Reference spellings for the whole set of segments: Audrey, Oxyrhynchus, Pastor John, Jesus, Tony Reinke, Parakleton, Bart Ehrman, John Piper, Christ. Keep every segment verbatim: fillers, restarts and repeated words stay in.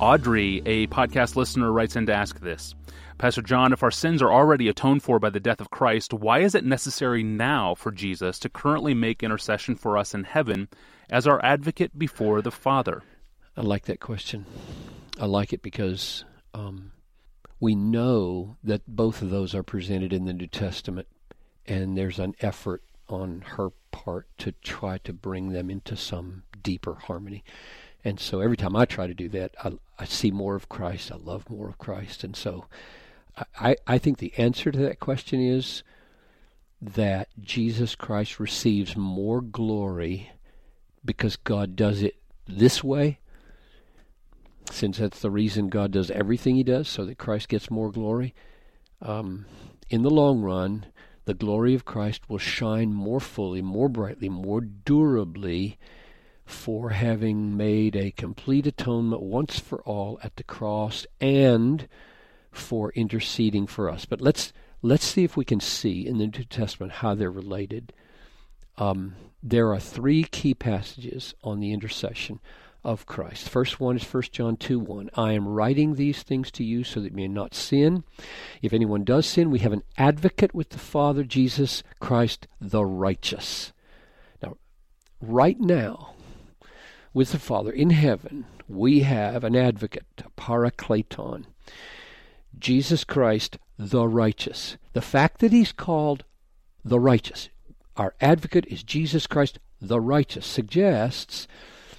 Audrey, a podcast listener, writes in to ask this. Pastor John, if our sins are already atoned for by the death of Christ, why is it necessary now for Jesus to currently make intercession for us in heaven as our advocate before the Father? I like that question. I like it because um, we know that both of those are presented in the New Testament, and there's an effort on her part to try to bring them into some deeper harmony. And so every time I try to do that, I, I see more of Christ. I love more of Christ. And so I, I think the answer to that question is that Jesus Christ receives more glory because God does it this way, since that's the reason God does everything he does, so that Christ gets more glory. Um, in the long run, the glory of Christ will shine more fully, more brightly, more durably for having made a complete atonement once for all at the cross and for interceding for us. But let's let's see if we can see in the New Testament how they're related. Um, there are three key passages on the intercession of Christ. First one is First John two one. I am writing these things to you so that you may not sin. If anyone does sin, we have an advocate with the Father, Jesus Christ the righteous. Now, right now, with the Father in heaven, we have an advocate, a Parakleton, Jesus Christ, the righteous. The fact that he's called the righteous, our advocate is Jesus Christ, the righteous, suggests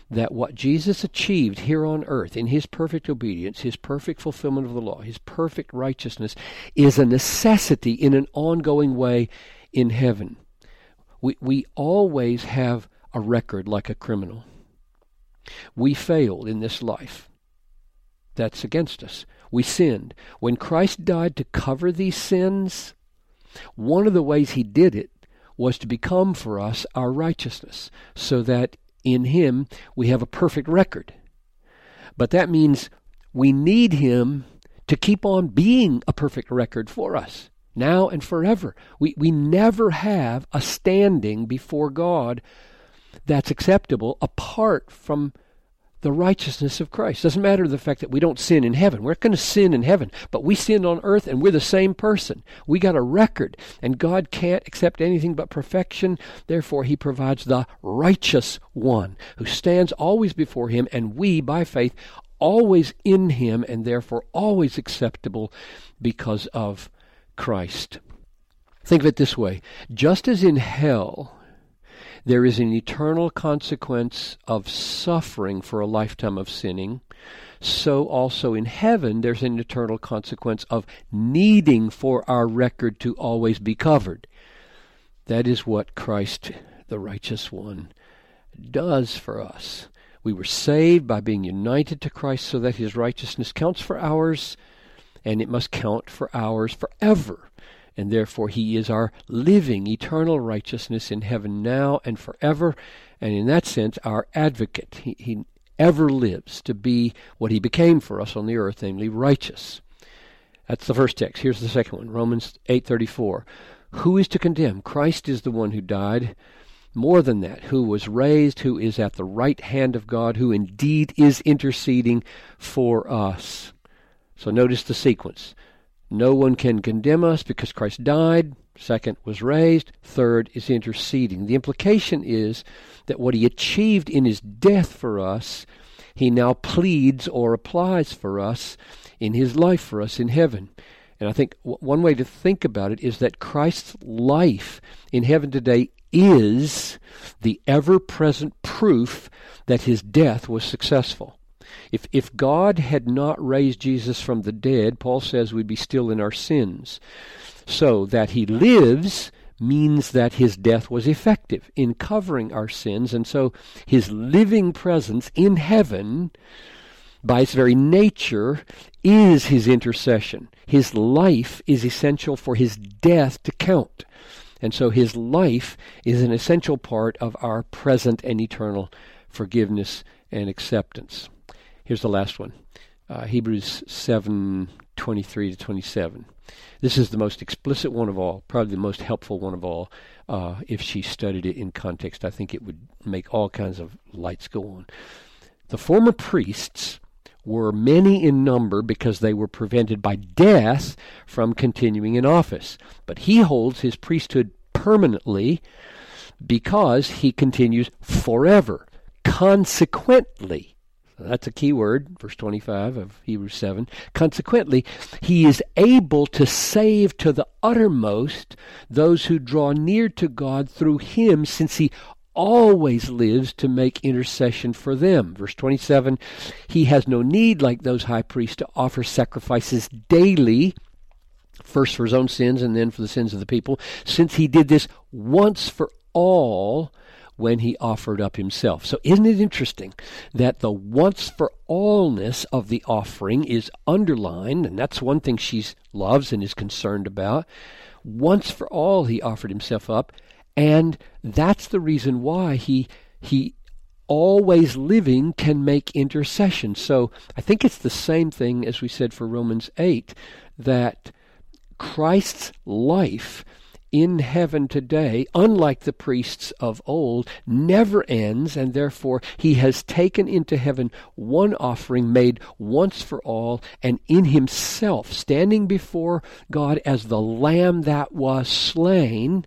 that what Jesus achieved here on earth in his perfect obedience, his perfect fulfillment of the law, his perfect righteousness, is a necessity in an ongoing way in heaven. We, we always have a record like a criminal. We failed in this life. That's against us. We sinned. When Christ died to cover these sins, one of the ways he did it was to become for us our righteousness, so that in him we have a perfect record. But that means we need him to keep on being a perfect record for us, now and forever. We, we never have a standing before God that's acceptable apart from the righteousness of Christ. Doesn't matter the fact that we don't sin in heaven. We're going to sin in heaven, but we sinned on earth and we're the same person. We got a record, and God can't accept anything but perfection. Therefore, he provides the righteous one who stands always before him, and we, by faith, always in him, and therefore always acceptable because of Christ. Think of it this way. Just as in hell, there is an eternal consequence of suffering for a lifetime of sinning, so also in heaven there's an eternal consequence of needing for our record to always be covered. That is what Christ, the righteous one, does for us. We were saved by being united to Christ so that his righteousness counts for ours, and it must count for ours forever. And therefore he is our living, eternal righteousness in heaven now and forever, and in that sense our advocate. He, he ever lives to be what he became for us on the earth, namely righteous. That's the first text. Here's the second one, Romans eight thirty-four. Who is to condemn? Christ is the one who died. More than that, who was raised, who is at the right hand of God, who indeed is interceding for us. So notice the sequence. No one can condemn us because Christ died, second was raised, third is interceding. The implication is that what he achieved in his death for us, he now pleads or applies for us in his life for us in heaven. And I think w- one way to think about it is that Christ's life in heaven today is the ever-present proof that his death was successful. If if God had not raised Jesus from the dead, Paul says we'd be still in our sins. So that he lives means that his death was effective in covering our sins, and so his living presence in heaven, by its very nature, is his intercession. His life is essential for his death to count. And so his life is an essential part of our present and eternal forgiveness and acceptance. Here's the last one, uh, Hebrews seven twenty-three to twenty-seven. This is the most explicit one of all, probably the most helpful one of all. Uh, if she studied it in context, I think it would make all kinds of lights go on. The former priests were many in number because they were prevented by death from continuing in office. But he holds his priesthood permanently because he continues forever. Consequently, that's a key word, verse twenty-five of Hebrews seven. Consequently, he is able to save to the uttermost those who draw near to God through him, since he always lives to make intercession for them. Verse twenty-seven, he has no need, like those high priests, to offer sacrifices daily, first for his own sins and then for the sins of the people, since he did this once for all when he offered up himself. So isn't it interesting that the once for allness of the offering is underlined, and that's one thing she loves and is concerned about. Once for all he offered himself up, and that's the reason why he he always living can make intercession. So I think it's the same thing as we said for Romans eight, that Christ's life in heaven today, unlike the priests of old, never ends, and therefore he has taken into heaven one offering made once for all, and in himself, standing before God as the lamb that was slain,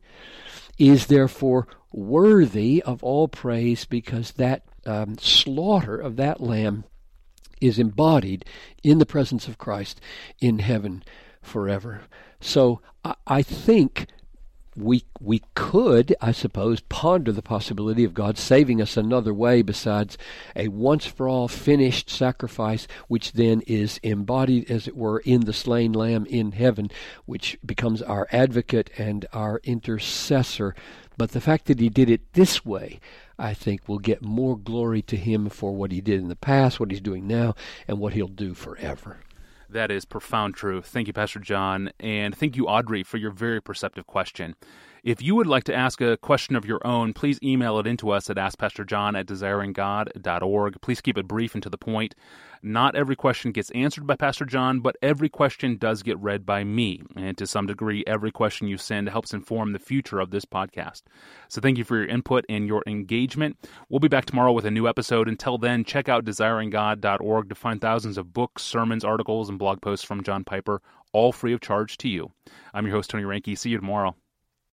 is therefore worthy of all praise, because that um, slaughter of that lamb is embodied in the presence of Christ in heaven forever. So I, I think We we could, I suppose, ponder the possibility of God saving us another way besides a once-for-all finished sacrifice, which then is embodied, as it were, in the slain lamb in heaven, which becomes our advocate and our intercessor. But the fact that he did it this way, I think, will get more glory to him for what he did in the past, what he's doing now, and what he'll do forever. That is profound truth. Thank you, Pastor John, and thank you, Audrey, for your very perceptive question. If you would like to ask a question of your own, please email it into us at ask pastor john at desiring god dot org. Please keep it brief and to the point. Not every question gets answered by Pastor John, but every question does get read by me, and to some degree, every question you send helps inform the future of this podcast. So thank you for your input and your engagement. We'll be back tomorrow with a new episode. Until then, check out desiring god dot org to find thousands of books, sermons, articles, and blog posts from John Piper, all free of charge to you. I'm your host, Tony Reinke. See you tomorrow.